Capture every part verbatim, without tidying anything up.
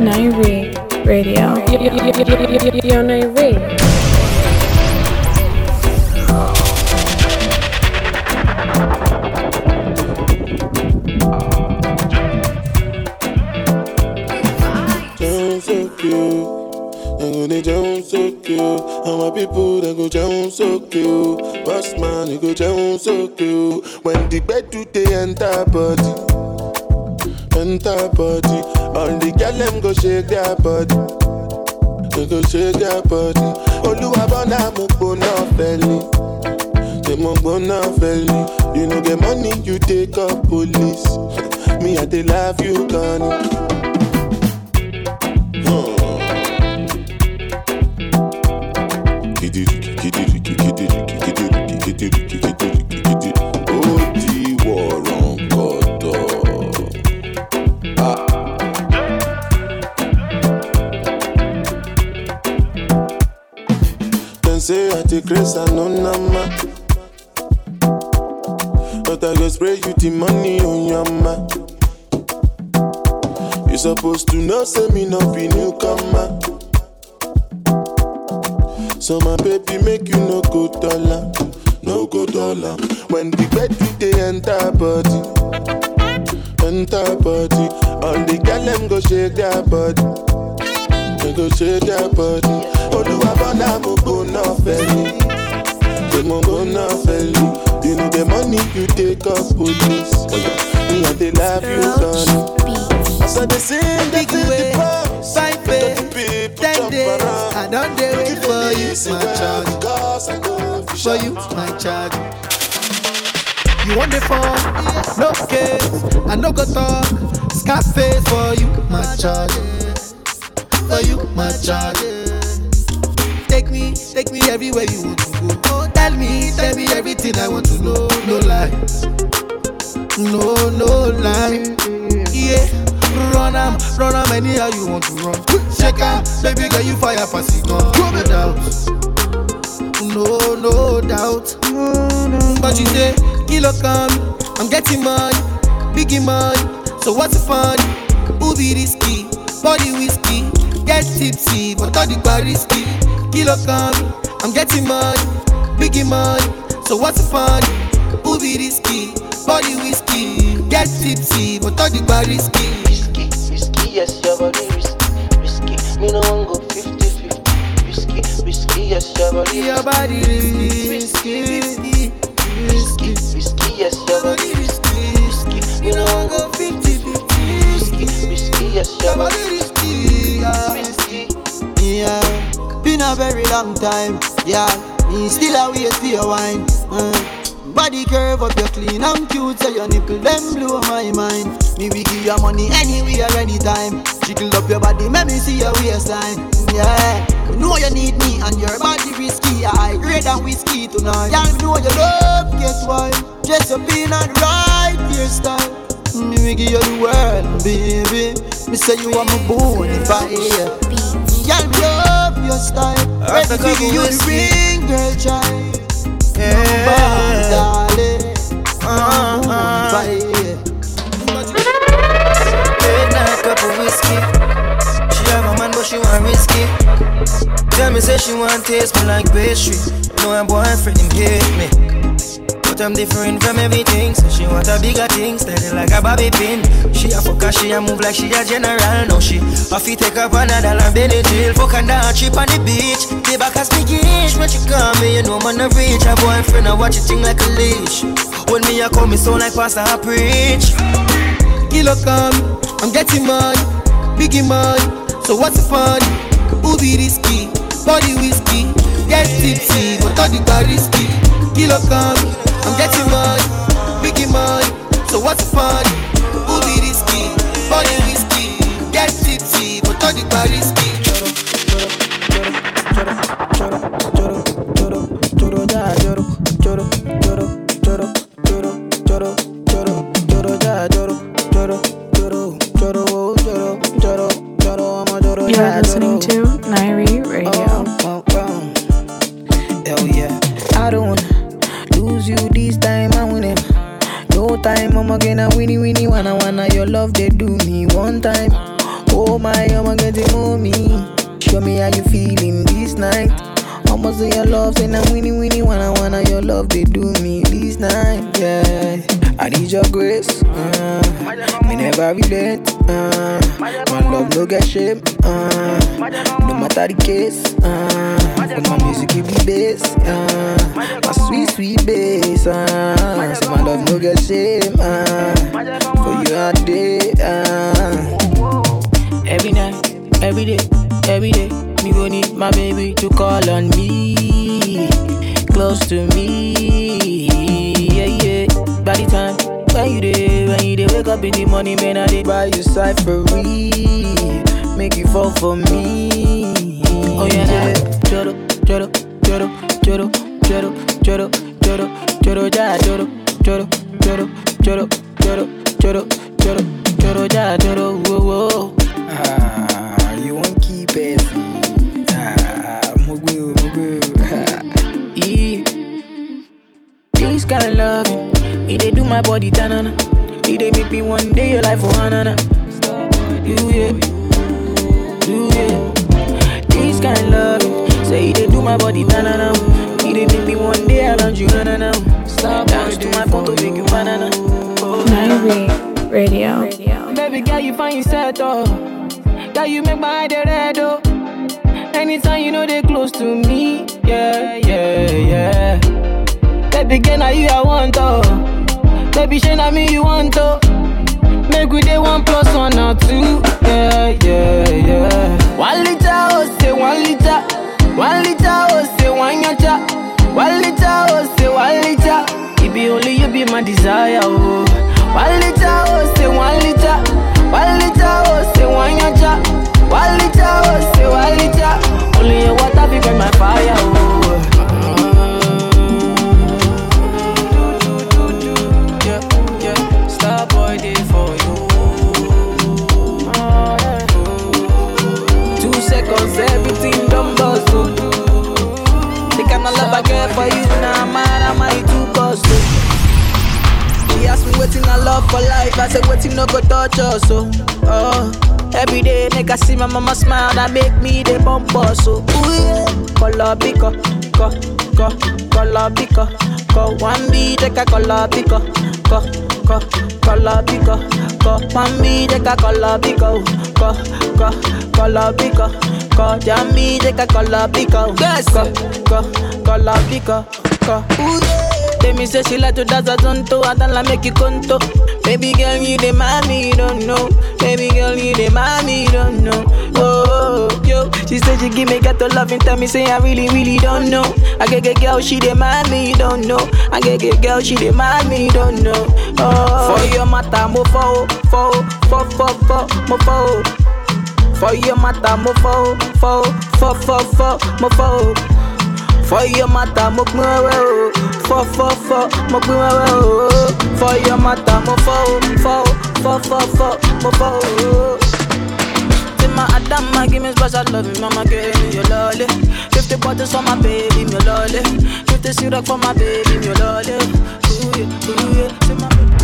Nairi Radio. Yo Nairi. My people they go down so cute. Boss man, you go down so cute. When the bed do they enter body, enter body. All the girl them go shake their body, they go shake their body. Oluwabona mo gbona feli, they mo gbona feli. You know get money, you take up police. Me I dey love you, Connie. Grace and no number, but I go spray you the money on your ma. You supposed to know, say me not be newcomer. So my baby make you no go dollar, no go dollar. When the bed they enter body, enter body. All the girl them go shake their body. They go shake their body. Oluwabona mo gbona feli, they mo gbona feli. You need the money, you take off police. Me and they love you, son. I saw the same big way, five way, ten days. I don't dare wait for you, my child. For you, my child. You want the phone? No case, I no go talk. Scarface for you, my child. For you, my child. Take me, take me everywhere you want to go. Oh, tell me, tell me everything I want to know. No lies, no, no lies. Yeah, run am, run am anyhow you want to run. Check am, baby girl you fire for signal. No doubt, no, no doubt. But you say, kilo come, I'm getting money, biggie money. So what's the fun? Who be risky, body whiskey. Get tipsy, but all the bar risky. Kilo come, I'm getting money, biggie money. So what's the fun? Who be risky, body whiskey. Get tipsy, but all the bar risky. Risky, risky, yes your body risky, risky. Me no one go fifty-fifty. Risky, risky, yes your body. Your body risky, risky, risky, risky, risky, yes your body risky, risky. Me no one go fifty-fifty. Risky, risky, yes your body risky. Yeah, been a very long time. Yeah, me still a wait for your wine. Mm. Body curve up, you're clean and cute, so your nipple them blow my mind. Me we give your money anywhere, anytime. Jiggle up your body, make me see your waistline. Yeah, you know you need me and your body risky. I grade and whiskey tonight. Y'all know your love gets wild. Dress up in and right hairstyle. Me we give you the world, baby. Me say you are my bonafide. Yeah, me love your style. Ready to give you the ring, girl, child. Yeah, darling. Uh huh. Late night cup of whiskey. She have a man, but she want risky. Tell me, say she want taste me like pastry. No, I'm boyfriend him hate me. I'm different from everything, so she want a bigger thing, standing like a bobby pin. She a fucker, she a move like she a general. Now she off he take up another and then jail. Fuck and that chip on the beach. They back as big ish. When she call me, you know man a reach. Her boyfriend I watch it thing like a leash. When me a call me sound like pastor I preach. Kilo come, I'm getting money, biggie money. So what's the fun? Who be risky, body whiskey. Get tipsy, but all the got risky. Kilo come, I'm getting money, biggie money. So what's the fun? Who be risky, body whiskey. Get tipsy, but all the bar risky. You are listening to Nairi Radio. Oh yeah, I don't. You this time I win it. No time time, I'm again a weenie weenie wanna wanna. Your love they do me one time. Oh my, I'm getting homie. Show me how you feeling this night. Almost your love and I'm weenie weenie wanna wanna. Your love they do me this night. Yeah, I need your grace. Uh, me never relent. Uh, my love no get shame. Uh, no matter the case. Uh, my music give me bass, uh, my sweet sweet bass. Uh, so my love no get shame, uh, for you all day. Uh. Every night, every day, every day, me go need my baby to call on me, close to me. Yeah yeah. By the time when you dey, when you dey wake up in the morning, man I dey buy you cyphery, make you fall for me. Oh yeah, yeah. Choro, choro, choro, choro, choro, choro, choro, choro, ja, choro, choro, choro, choro, choro, choro, choro, choro, ja, choro, whoa, whoa. Ah, you won't keep it. Ah, mugu, mugu. E, this kind of love, it dey do my body tanana. It dey make me one day your life for anana. You yeah, you yeah. This kind of love. Say they do my body, na na na. He dey make me one day around you, na na na. Stop dance to my phone to make you banana. Oh, Nairobi radio. radio. Baby girl, you find yourself oh. Girl, you make my eye dey red oh. Anytime you know they close to me, yeah yeah yeah. Baby girl, now you I want oh. Baby shey na me you want oh. Make we dey one plus one or two, yeah yeah yeah. One liter oh, say one liter. One liter, oh, say one yacha. One liter, oh, say one liter. It be only you be my desire, oh. One liter, oh, say one liter. One liter, oh, say one yacha. One liter, oh, say one liter. Only your water be by my fire, oh. Mm-hmm. Yeah, yeah, star boy day for you. Mm-hmm. Two seconds, everything done. The kind of love I get for you, now nah, man, I might do cost. She asked me waiting I love for life. I said waiting no go touch us. So, oh, every day nigga see my mama smile that make me the bumper. So, ooh yeah, color picker, co, co, color picker, co one be take a color picker, co, co, color picker, co one be take a color picker, co, co, color picker. Jam me, take a color picker. Yes, go, go, color picker. Go, they me say she like to dance a zonto, I don't like make you conto. Baby girl, you the mommy, don't know. Baby girl, you the mommy, don't know. Oh, oh, yo, she said she give me got to love and tell me say I really, really don't know. I get a girl, she the mommy, don't know. I get a girl, she the mommy, don't know. Oh, for your matter, mo fo, fo, fo, fo, fo, mo fo. For your matter, mo fo, fo, fo, fo, fo, mo fo. For your matter, mo kumwe, fo, fo, fo, mo kumwe. For your matter, mo fo, fo, fo, fo, fo, mo fo. Take my Adama, give me special love, mama girl, you lolly. Fifty bottles for my baby, me lolly. Fifty syrup for my baby, me lolly. Ooh yeah, ooh yeah, take my baby.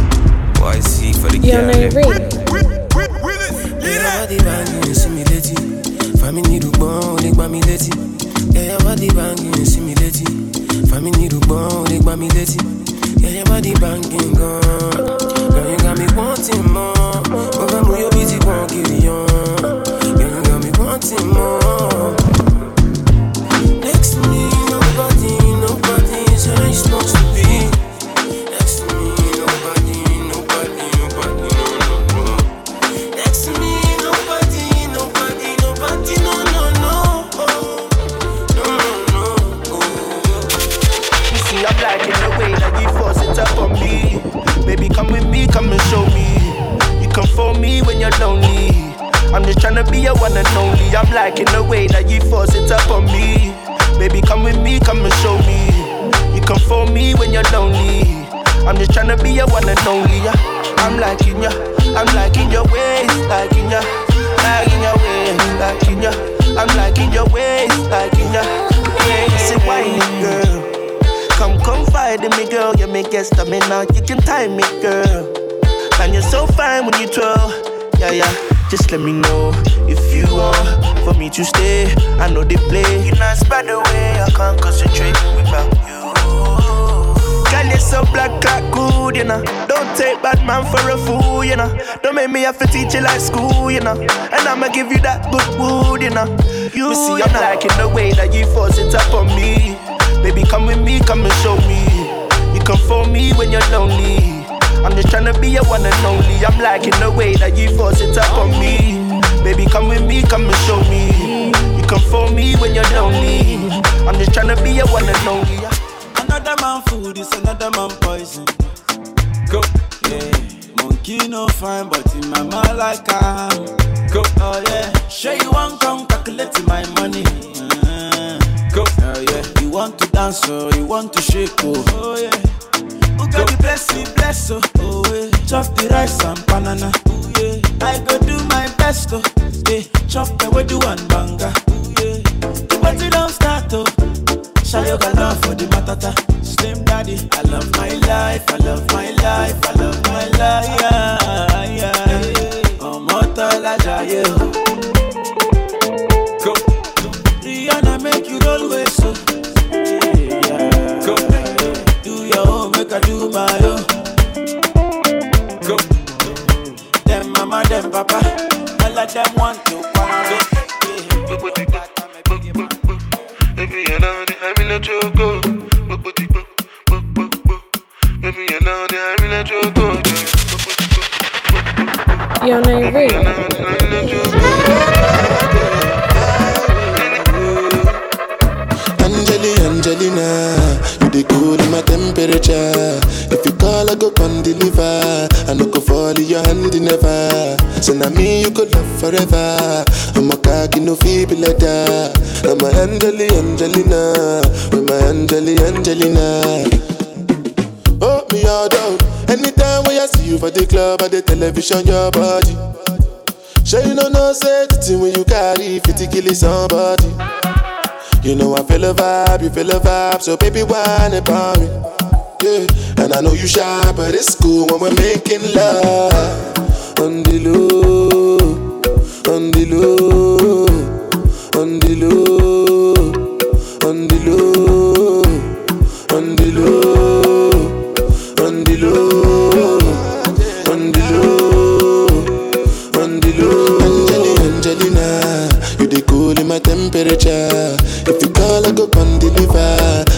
Boy, see for the girl. Yeah, the bang you see me lady. Family do bon, they buy me lady. Yeah, the bang you see me lady. Family do bon, they buy me lady. Yeah, the banging gone. Girl, you got me wanting more. Over me, you're busy, won't give me on. Girl, you got me wanting more. Next to me, nobody, nobody is how it's supposed to be. Next to me, nobody, nobody, nobody. Baby, come with me, come and show me. You come for me when you're lonely. I'm just trying to be your one and only. I'm liking the way that you force it up on me. Baby, come with me, come and show me. You come for me when you're lonely. I'm just trying to be your one and only. Yeah. I'm liking ya, I'm liking your ways, liking ya, liking your ways, liking ya. I'm liking your ways, liking ya. It's a whining girl. Come confide in me, girl. You make a stamina, you can time it, girl. And you're so fine when you twirl. Yeah, yeah. Just let me know if you want for me to stay. I know they play. You're not by the way. I can't concentrate without you. Girl, you're so black, like good, you know. Don't take bad man for a fool, you know. Don't make me have to teach you like school, you know. And I'ma give you that good wood, you know. You, you see, I'm know. Liking the way that you force it up on me. Baby, come with me, come and show me. You come for me when you're lonely. I'm just tryna be your one and only. I'm liking the way that you force it up on me. Baby, come with me, come and show me. You come for me when you're lonely. I'm just tryna be your one and only. Another man food is another man poison. Go, yeah. Monkey no fine, but in my mind like I'm. Go, oh yeah. Sure you won't come calculating my money. Uh, go, oh yeah. You want to dance, oh, you want to shake, oh, oh yeah. Oh God, you bless me, bless oh, oh yeah. Chop the rice and banana, oh yeah. I go do my best, oh yeah. Chop the way do one banga, oh yeah. The party don't start, oh. Shayoga love for the matata. Slim daddy, I love my life, I love my life, I love my life, yeah, yeah. Oh, Motala Jaye, go. Rihanna make you always so. I do my own. Go. Them mama, them papa, all of them want to follow. Every now they have me let you go. Every now they have me let you go. You're not real. Angelina, Angelina. They cool in my temperature. If you call, I go come deliver. I no go fall in your hand never. So now me you could love forever. I'm a cocky no feeble letter. I'm a Angeli Angelina. With my Angeli Angelina. Oh me all down. Anytime when I see you for the club or the television, your body. Sure you know no certainty when you carry fifty killing somebody. You know I feel a vibe, you feel a vibe, so baby whine about me, yeah. And I know you shy, but it's cool when we're making love. On the low, on the low, on the low, on the low, on the low, on the low, on the low, on the low. Angelina, you dey cool in my temperature. If you call, I go come deliver.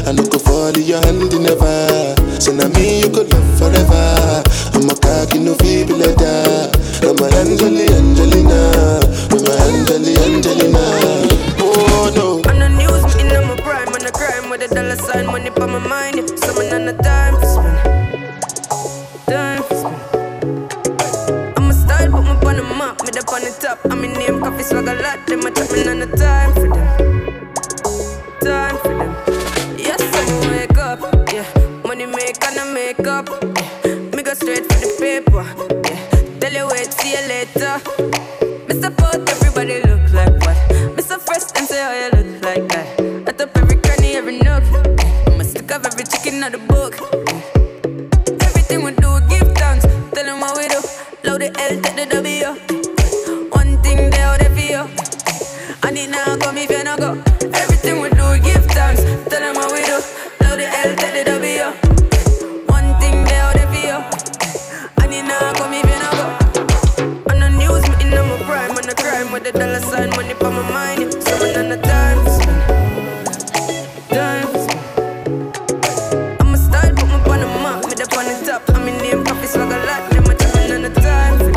I no go fall in your hand never. So now me, you go love forever. I'm a cocky no feeble letter. I'm a Angeli Angelina. I'm a Angeli Angelina. Oh no. On the news, me in on my prime, on the crime with a dollar sign, money by my mind. Yeah. Someone on the dime for spend, dime for spend. I'm a style, put me on the map, me up on the top. I'm a name, coffee swag a lot. Them a chopping on the time for them. Time for them. Yes, I wake up, yeah. Money make and I make up, yeah. Me go straight for the paper, yeah. Tell you wait, see you later. Me support everybody look like what. Me so fresh and say how you look like that. I top every cranny, every nook, yeah. I'ma stick up every chicken out the book, yeah. Everything we do, give thanks. Tell them what we do. Load the L, take the W, yeah. One thing they all they feel, yeah. And it now come if you no go. Everything we do, give thanks. Tell them what we do. Load the L, take the W. One thing they all they feel. And it now come even over. On the news, me in on my prime. On the crime with the dollar sign, money for my mind. Seven on the time to spend. Time to spend. I'm a style, put me on the map. Me the on the top. I'm in name, coffee swag a lot. Them a chopping on the time for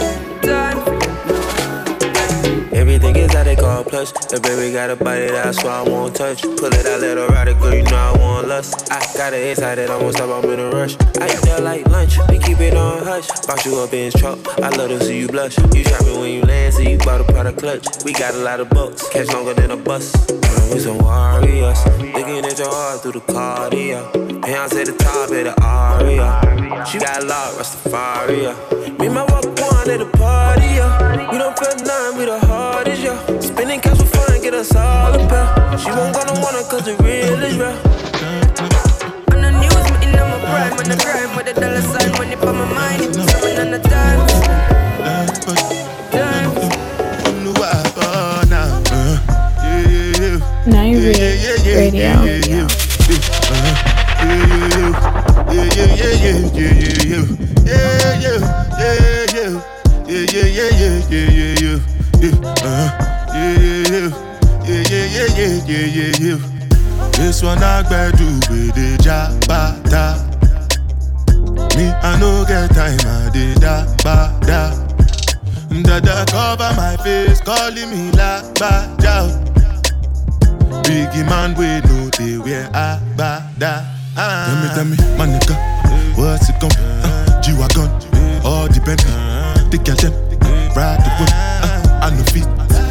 them. Time for them. Everything is at a complex. The baby got a body, that's why I won't touch. Pull it out, let her ride it, girl, you know I want lust. I got it inside it, I won't stop, I'm in a rush. I eat that like lunch, we keep it on hush. Box you up in his truck, I love to see you blush. You shopping when you land, so you bought a product clutch. We got a lot of bucks, cash longer than a bus. We some warriors, looking at your heart through the cardio. Hands at the top of the aria. She got a lot, Rastafari. Me and my walk one at the party, yeah. You don't feel nothing, we the hardest, yeah. Spending cash for fun, get us all about. She won't gonna wanna cause the real is real. prime, when I cry for the dollar sign, when it on my mind, it's coming on the time. Nine Radio. This one I gotta do with the jabata. Me, I no get time, I did that, ba, da. Dada cover my face, calling me la, ba, da. Biggie man, we know they wear a, ba, da. Ah. Tell me, tell me, my nigga, what's it gonna be? G-Wagon, all the Bentley, the Kelton, ride the whip. Uh, I no fit,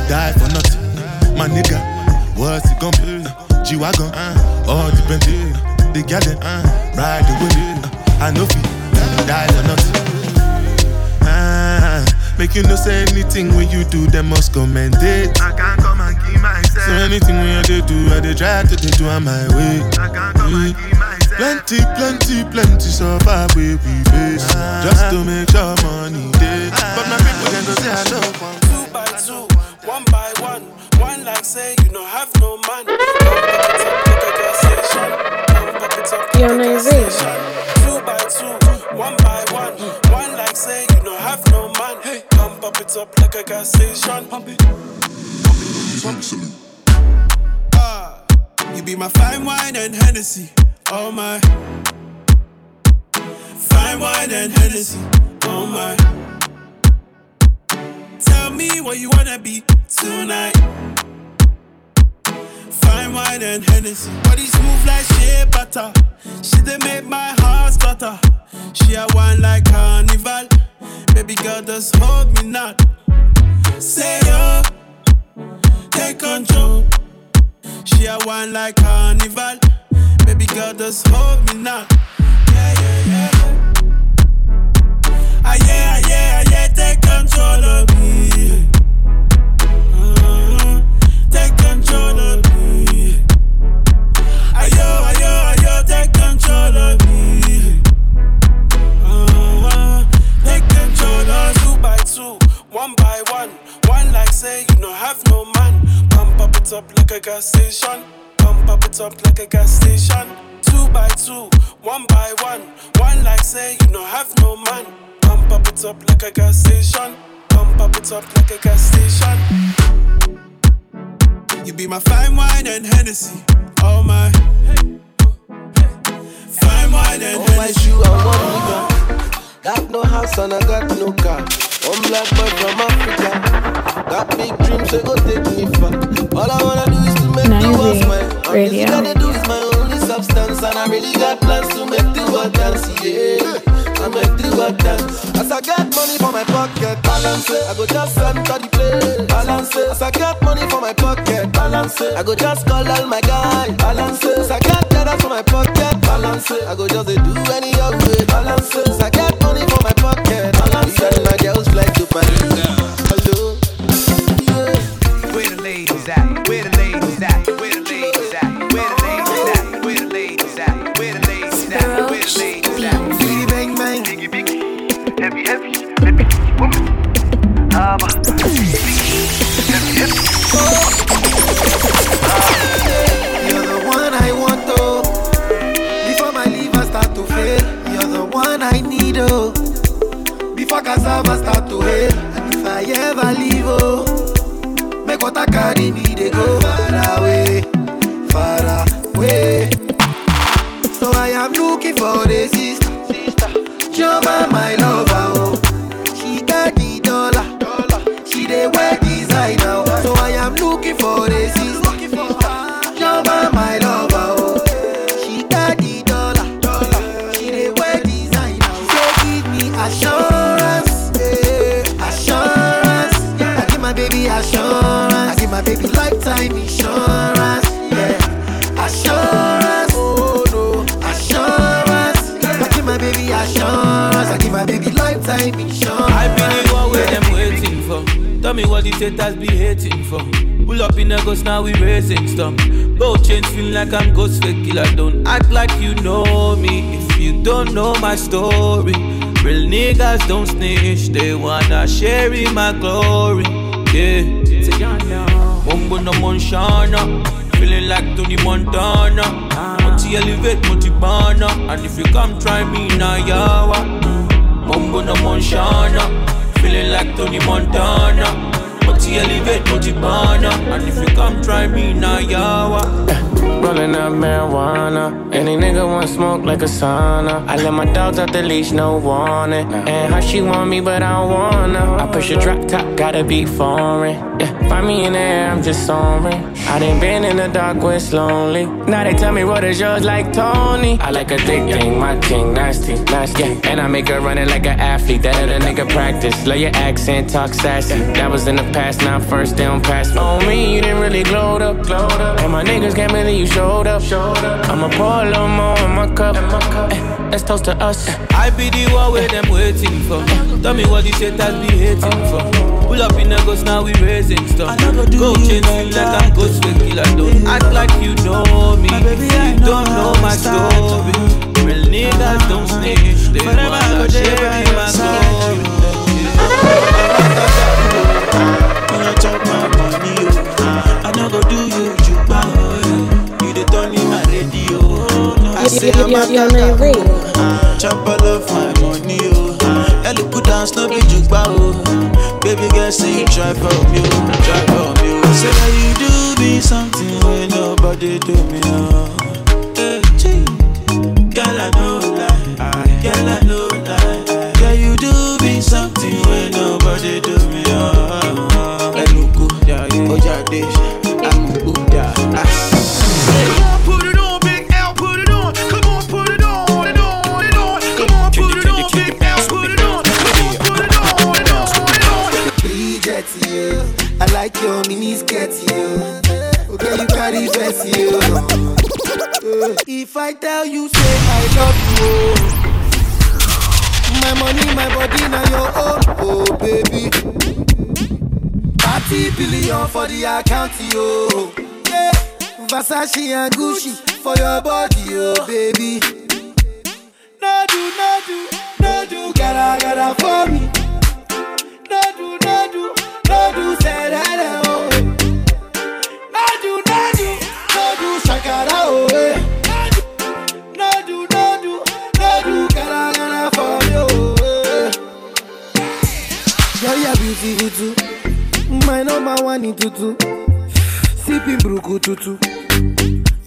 die for nothing. My nigga, what's it gonna be? Uh, G-Wagon, all the Bentley, the Kelton, ride the whip. Uh, I no fit, die for nothing. Uh, make you no say anything when you do, they must commend it. I can't come and give myself. So anything when I do, I they try to they do on my way. I can't come and give myself. Plenty, plenty, plenty survive so where we face ah, just to make sure money day. Ah, but my people then don't say I love one. Two by two, one by one. One like say you don't have no man. You're amazing. Two by two, one by one. One like say you don't have no man. Hey, pump up it up like a gas station. Pump it, pump it, pump it. Ah, you be my fine wine and Hennessy. Oh my, fine wine and Hennessy. Oh my, tell me what you wanna be tonight. Fine wine and Hennessy. Body smooth like shea butter. She done make my heart flutter. She a wine like carnival. Baby girl, just hold me now. Say yo, take control. She a wine like carnival. Baby girl, just hold me now. Yeah, yeah, yeah. Ah, yeah, ah, yeah, ah, yeah. Take control of me. Uh-huh. Take control of me. Ah, yo, ah, yo, ah, yo. Take control of me. Uh-huh. Take control of two by two, one by one. One like say you don't have no man. Pump up it up like a gas station. Pump up it up like a gas station. Two by two, one by one. One like say you don't have no man. Pump up it up like a gas station. Pump up it up like a gas station. You be my fine wine and Hennessy. Oh my, fine wine and oh Hennessy. Oh my, you are one nigga. Got no house and I got no car. One black boy from Africa. Got big dreams, so go take me far. All I wanna do is to make the world smile. Radio. All I do is my only substance, and I really got plans to make the world dance. Yeah, I make the world dance. As I get money from my pocket, balance it. I go just enter the place, balance it. As I get money from my pocket, balance it. I go just call all my guys, balance it. As I get data from my pocket, balance it. I go just do any of it, balance it. As I get money from my pocket, balance it. My girls fly to Paris. Hello. Yeah. Where the ladies at? Where the ladies at? Where the ladies at? Where the ladies at? Where the ladies at? Where the ladies at? Where the ladies at? Biggie bang bang. Biggie biggie. Heavy heavy. Heavy woman. Um. Heavy heavy. Oh. You're the one I want though. Before my liver start to fail, you're the one I need oh. Before cassava start to hail, and if I ever leave, oh, make what I carry me, they go far away, far away. So I am looking for a sister, sister. Jova, my lover, oh. She got the dollar, dollar. She the wear designer, oh. So I am looking for a sister, sister. Jova, my lover. I give my baby lifetime insurance, yeah. Assurance, oh no, assurance. I give my baby assurance. I give my baby lifetime insurance. I been the one where them waiting for. Tell me what the haters be hating for. Pull up in a ghost now we racing storm. Both chains feel like I'm ghost fake killer. Don't act like you know me if you don't know my story. Real niggas don't snitch, they wanna share in my glory. Yeah, Mumbo no Monshana, feeling like Tony Montana. Monty elevate, Monty Bana, and if you come try me na yawa. Mumbo no Monshana, feeling like Tony Montana. Monty elevate, Monty Bana, and if you come try me na yawa. Rolling up marijuana. Any nigga want smoke like a sauna. I let my dogs out the leash, no warning. And how she want me, but I don't wanna. I push a drop top, gotta be foreign. Yeah, find me in the air, I'm just soaring. I done been in the dark where it's lonely. Now they tell me what is yours like Tony. I like a thick thing, my king, nasty, nasty. Yeah, and I make her running like an athlete. That other nigga practice. Love your accent, talk sassy. That was in the past, now first they don't pass me. On me, you didn't really glow up, glow up. And my niggas can't believe you showed up. I'ma pour a little more in my cup. Eh, let's toast to us. Eh. I be the one where them waiting for. Eh. Tell me what these haters be hating oh. for. Pull up in the ghost, now we raising stuff. Go change me like I'm ghost with killer. Don't act like you know me. Baby, you don't know my story. Real niggas don't snitch. They wanna share in my soul. When you talk my money, I don't go do you, you buy. I say I'm a kaka, chop all of my money, oh. And look good dance, no be jukba, oh. Baby girl, say you try for me, oh. Try for me, oh. Say that you do me something when nobody do me, oh. Hey, girl, I know lie, girl, I know lie. Girl, you do me something when nobody do me, oh. I look good, yeah, oh, yeah, this, I'm good, yeah. Like your minis get you. Okay, you carry vest you. Uh, if I tell you, say I love you. My money, my body, now your own. Oh, baby. thirty billion for the account, yo. Yeah. Versace and Gucci for your body, oh, baby. No do, no do, no do, gotta, gotta for me. No do, no do. No do said I oh. No do, no do, no do shakara oh. No do, no do, no do kara kara for you. Girl, you're beautiful too. My number one in tutu. Sipping bruku tutu.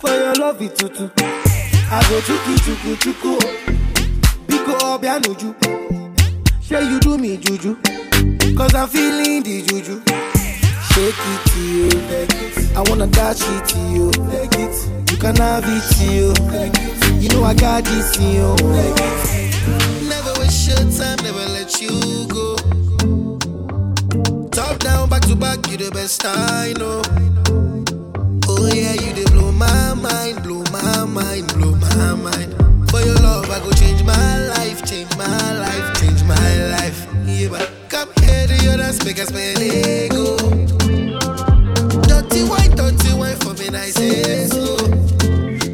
For your love it tutu. I go chuku chuku chuku. Biko obianuju. Sure you do me juju. Cause I'm feeling the juju. Shake it to you. I wanna dash it to you. You can have it to you. You know I got this to you. Never waste your time, never let you go. Top down, back to back, you the best I know. Oh yeah, you they blow my mind, blow my mind, blow my mind. For your love, I go change my life, change my life, change my life. Yeah, but come here to your dance, make us make it go. Dirty wine, dirty wine for me, I say so.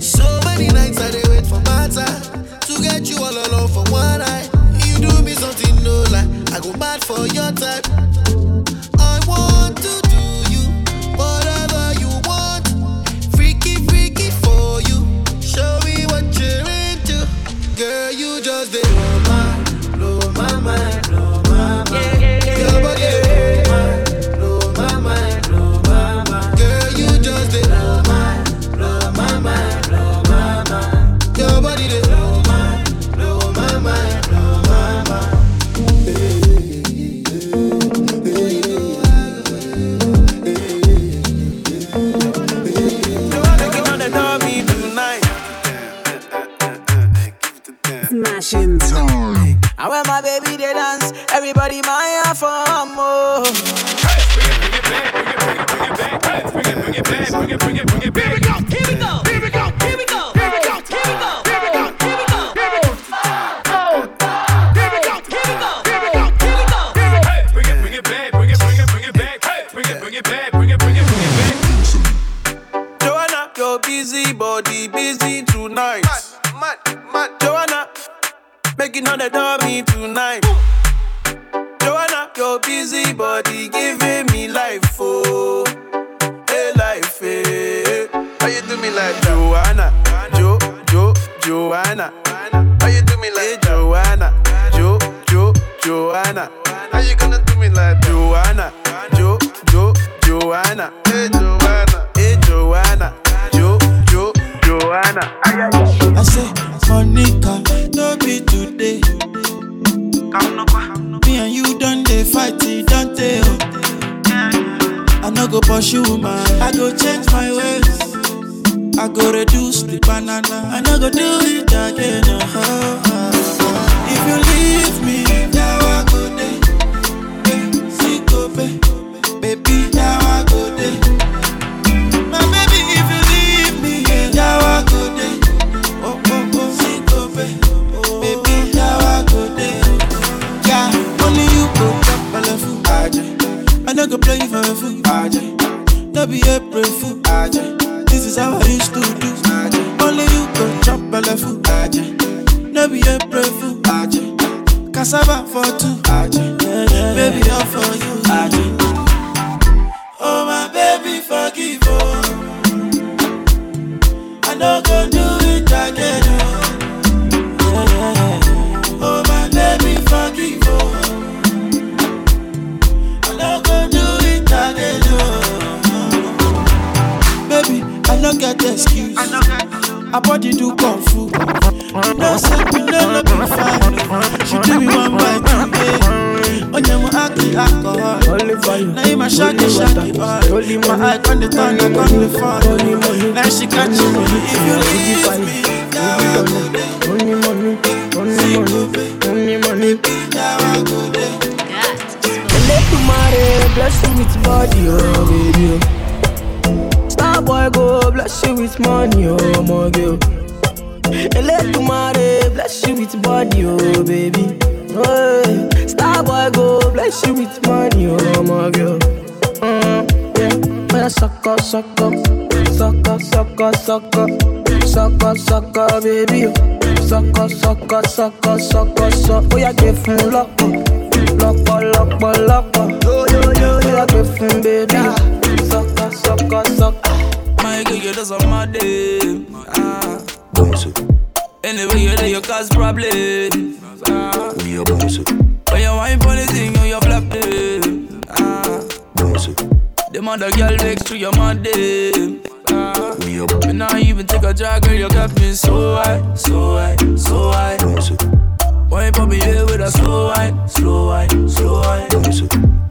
So many nights I dey wait for my time to get you all alone for one night. You do me something, no lie, I go mad for your type. I want to do you, whatever you want. Freaky, freaky for you, show me what you're into. Girl, you just dey blow my, blow my mind, blow. And when my baby they dance, everybody my for more. Bring it, bring it back, bring it, bring it, bring it back. Here we go, here we go, here we go, here we go, here we go, here we go, here we go, here we go, here we go, here we go, here we go, here we go, here we go. Hey, bring it, bring it back, bring it, bring it, bring it back. Hey, bring it, bring it back, bring it, bring it, bring it back. Joanna, your busy body busy tonight. Mad, mad, mad. Joanna. busy body giving me life, oh. Hey, life, hey. How you do me like that? Joanna, Jo, Jo, Joanna. How you do me like that? Joanna, Jo, Jo, Joanna. How you gonna do me like that? Joanna, Jo, Jo, Joanna. Hey, Joanna, hey, Joanna. Jo, Jo, Joanna. I say, Monica, no be today. Me and you done they fighting, don't they? I no go pursue man, I go change my ways. I go reduce the banana, I no go do it again. Oh, oh, oh. If you leave me, now I go there. Hey, sick of it, baby, now I go there. My baby, if you leave me, yeah, now I go there. Oh, oh, oh, sick of it, baby, now I go there. I don't go play for a fool. Don't be a brave fool. This is how I used to do. Only you go chop a la fool. Don't be a brave fool. Cassava for two. Baby, all for you. Oh my baby, forgive oh. I don't go do it again oh. Oh my baby, forgive oh. Baby, I don't get excuse. I don't get. I body do kung fu. No sex, no no be fine. She do me one by two. On your act the alcohol. Now you my shaggy shaggy all. My eye on the turn, I on the phone. Now she catch me. If you leave me, now I go there. Only money, only money, only money. Now I go there. Tomorrow, bless you with body, oh baby. Star boy go bless you with money, oh my girl. And let tomorrow, bless you with body, oh baby. Oh, star boy go bless you with money, oh my girl. Mm, yeah, when I suck up, suck up, suck up, suck up, suck up, suck up, suck up, baby. Suck up, suck up, suck up, suck up, suck up. Oh yeah, give me luck up. Lock up, lock up, lock up. Yo, yo, yo, yo, I give him, baby. Suck up, suck up, suck up. My girl, you do some mad thing. Ah, bounce it. Anyway, you do, you cause problems. Ah, we are bounce it. When you whine for the thing, you you flap it. Ah, bounce it. Them other girl next to your mad thing. Ah, we are bounce it. Now even take a drag, girl, you got me so high, so high, so high. Bounce it. Why pop me here with a slow wine, slow wine, slow wine.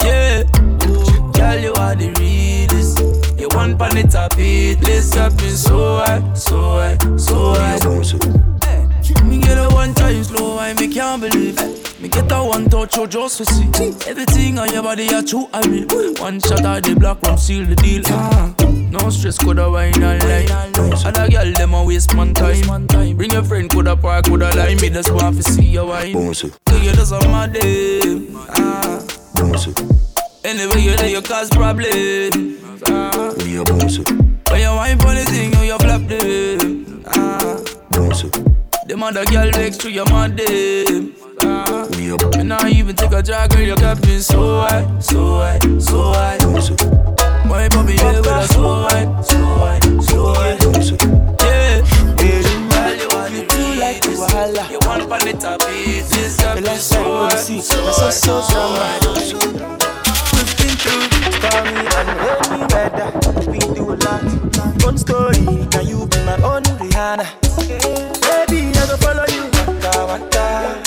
Yeah, ooh, girl, you are the realest. You want pan it up, it list up me so high, so high, so high. Hey, me get a one time slow wine, me can't believe it. Me get a one touch, you just to see. Everything on your body, you true, I mean. One shot at the block, room seal the deal. Ah. No stress, coulda wine and line. Other girl, them a waste man time. Bring your friend, coulda park, coulda line. Me just want to see your wine. Girl, you do some mad thing. Ah. Anyway, you do, you cause problems. Ah. When you wine for the thing, you you flap them. Ah. Them other girl next to your mad thing. Ah. And now even take a drag, girl, you got me so high, so high, so high. Why pop me here with a slow wine, slow wine, slow wine. Yeah, girl, you are the realest. You want pan it up, it is up. The last time we see, so so strong. We've been through stormy and rainy weather. We do a lot, one story. Now you be my own Rihanna. Baby, I go follow you. Waka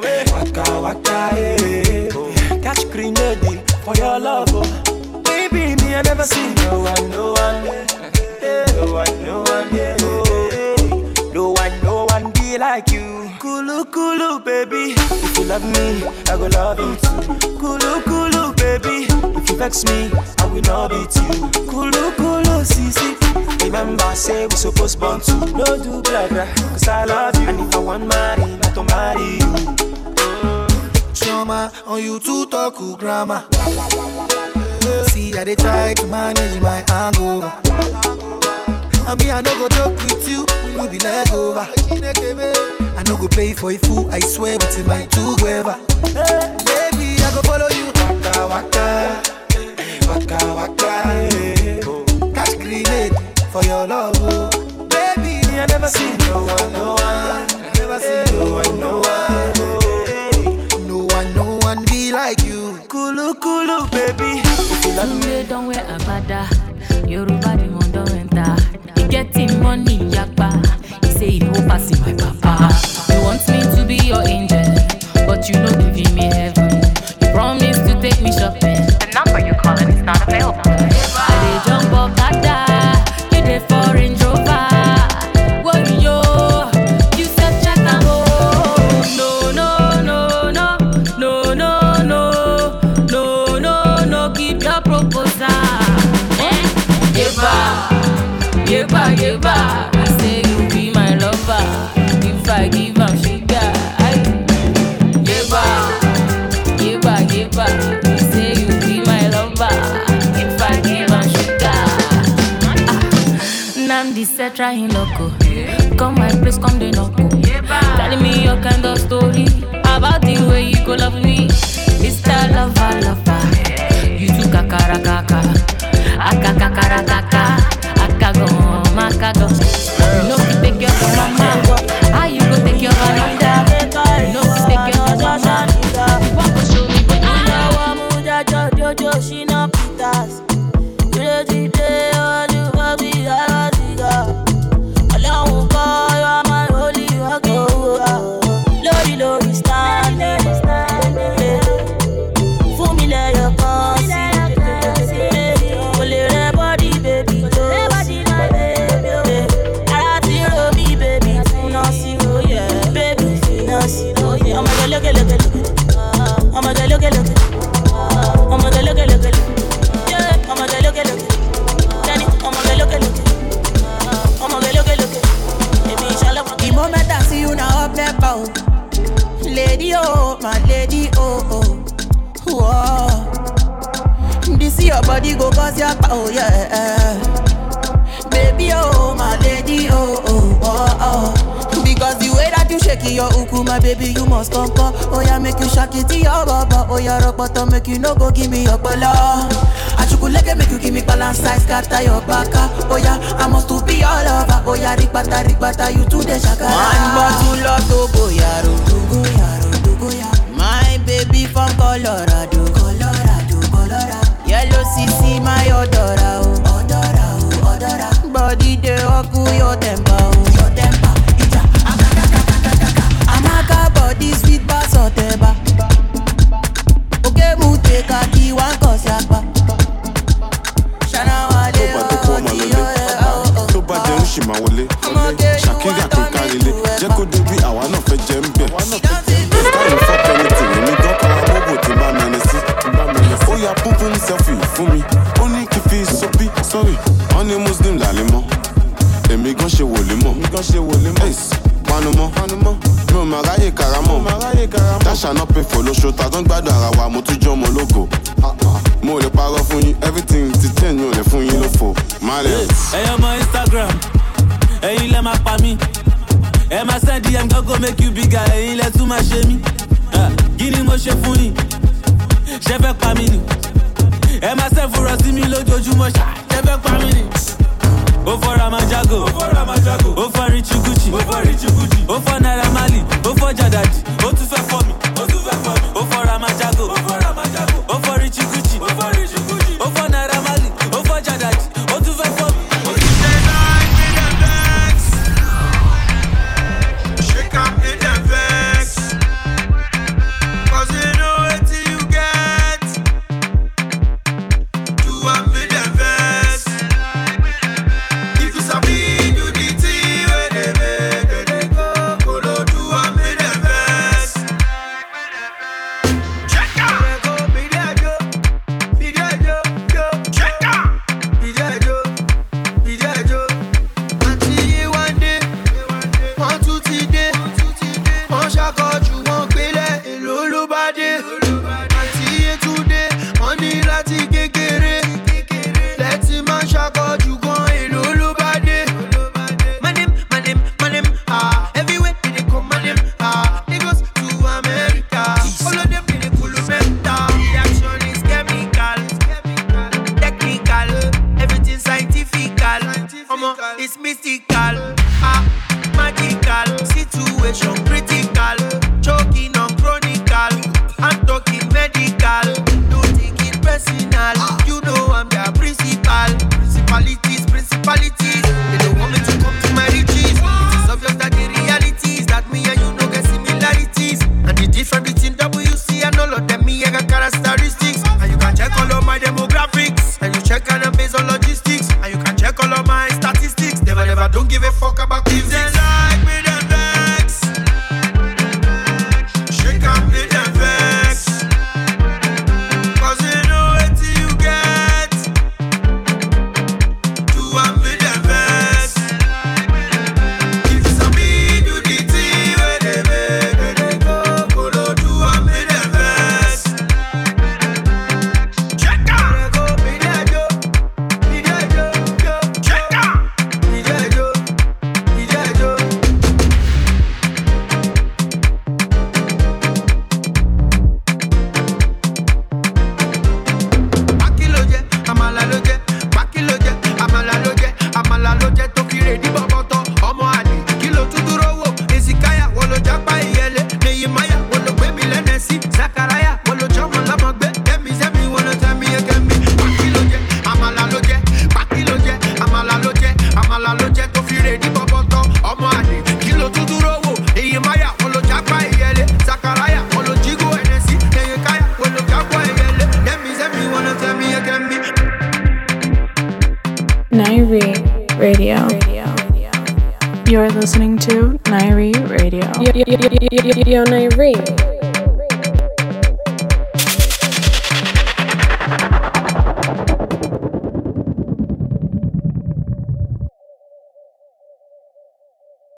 waka, waka waka. Catch green deal for your love. I never see no one, no one, yeah. No one, no one, yeah. No one, no one be like you. Kulu, kulu, baby. If you love me, I go love you too. Kulu, kulu, baby. If you vex me, I will not beat you. Kulu, kulu, sisi. Remember, say we supposed born to. No do blah blah, cause I love you. And if I want marry, I don't marry you. Trauma on you to talk to grammar. See, I they try to manage my hangover. I mean, I no go talk with you, you be let over. I no go play for a fool, I swear, but in my two whoever. Baby, I go follow you. your love, oh. Baby, I never see no one, no one. I never see no one, no one. No one, no one be like you. Kulu, kulu, baby. Kule don't wear a bada. Yoruba di mondo enter. He getting money, yakba. He say he won't pass in my papa. You want me to be your angel, but you don't give me heaven. You promise to take me shopping. The number you're calling is not available. I dey jump up that da, you dey foreign drover. Yeba, yeba, I say you be my lover. If I give am sugar, I yeba, yeba, yeba, I say you be my lover. If I give am sugar, Namdi said try in loco. Come my place, come the loco. Tell me your kind of story about the way you go love me. Mister Lover, lover, you do kakara kaka, akakakara kaka. I go home, I go. You know you take your mama. How you go take your banana? You know you take your banana. You want to show me lady, oh, my lady, oh, oh, whoa. This your body go cause your power, yeah. Baby, oh, my lady, oh, oh, oh, oh. Because the way that you shake your uku, my baby, you must come, come. Oh, yeah, make you shake it to your baba. Oh, yeah, rock bottom, make you no go give me your bala. Achukuleke, make you give me balance, size, scatter your baka. Oh, yeah, I must to be your lover. Oh, yeah, rikbata, rikbata, you too, the shakara. Man, but you love to go, yeah, go, yeah, go, yeah. My baby from Colorado, Colorado, Colorado. Yellow C C, my odora, oh, odora, oh, odora. Body, they oku, your temper, oh, your temper. Amaka body sweet ba soteba. Oke muteka kiwa kosapa. Shana wale o to ba de ushi ma wole. Shakira ko kalele. Je ko debi awa na fe je nbe. Don't fuck anything. You don't call bobo to ba menesi. Oh ya pupu selfie for me. Only kifi sopi sorry. Only Muslim lalimo. Emi gan se wole mo. Mi gan se wole mo. Panama, Panama, no maraye karamo, maraye karamo. Dasha no pay for lo show, ta don gbadun ara wa mo tun jo mo logo. Mo le paro fun yin, everything ti ten yo le fun yin lo fo. Male. Eyo mo Instagram, eyin le ma pa mi. E ma send D M go go make you bigger, eyin le tun ma se mi. Gini mo se fun yin, se fe pa mi ni. E ma send furo si mi lojojumo, se fe pa mi ni. O for Amajago, O for Amajago, O for Richie Gucci, O for Richie Gucci, O for Naira Marley, O for Jadaji, O too far for me, O too far for me, O for Amajago, O for Amajago, O for Richie Gucci, O for Richie Gucci, O for Naira Marley, O for Jadaji, O too far for me. O too far for me. Dance, shake up in the vex, 'cause you know it you get. Do up in the vex. Radio. You're listening to Nairi Radio. Yo, yo, yo, yo, yo, yo, yo, yo Nairi.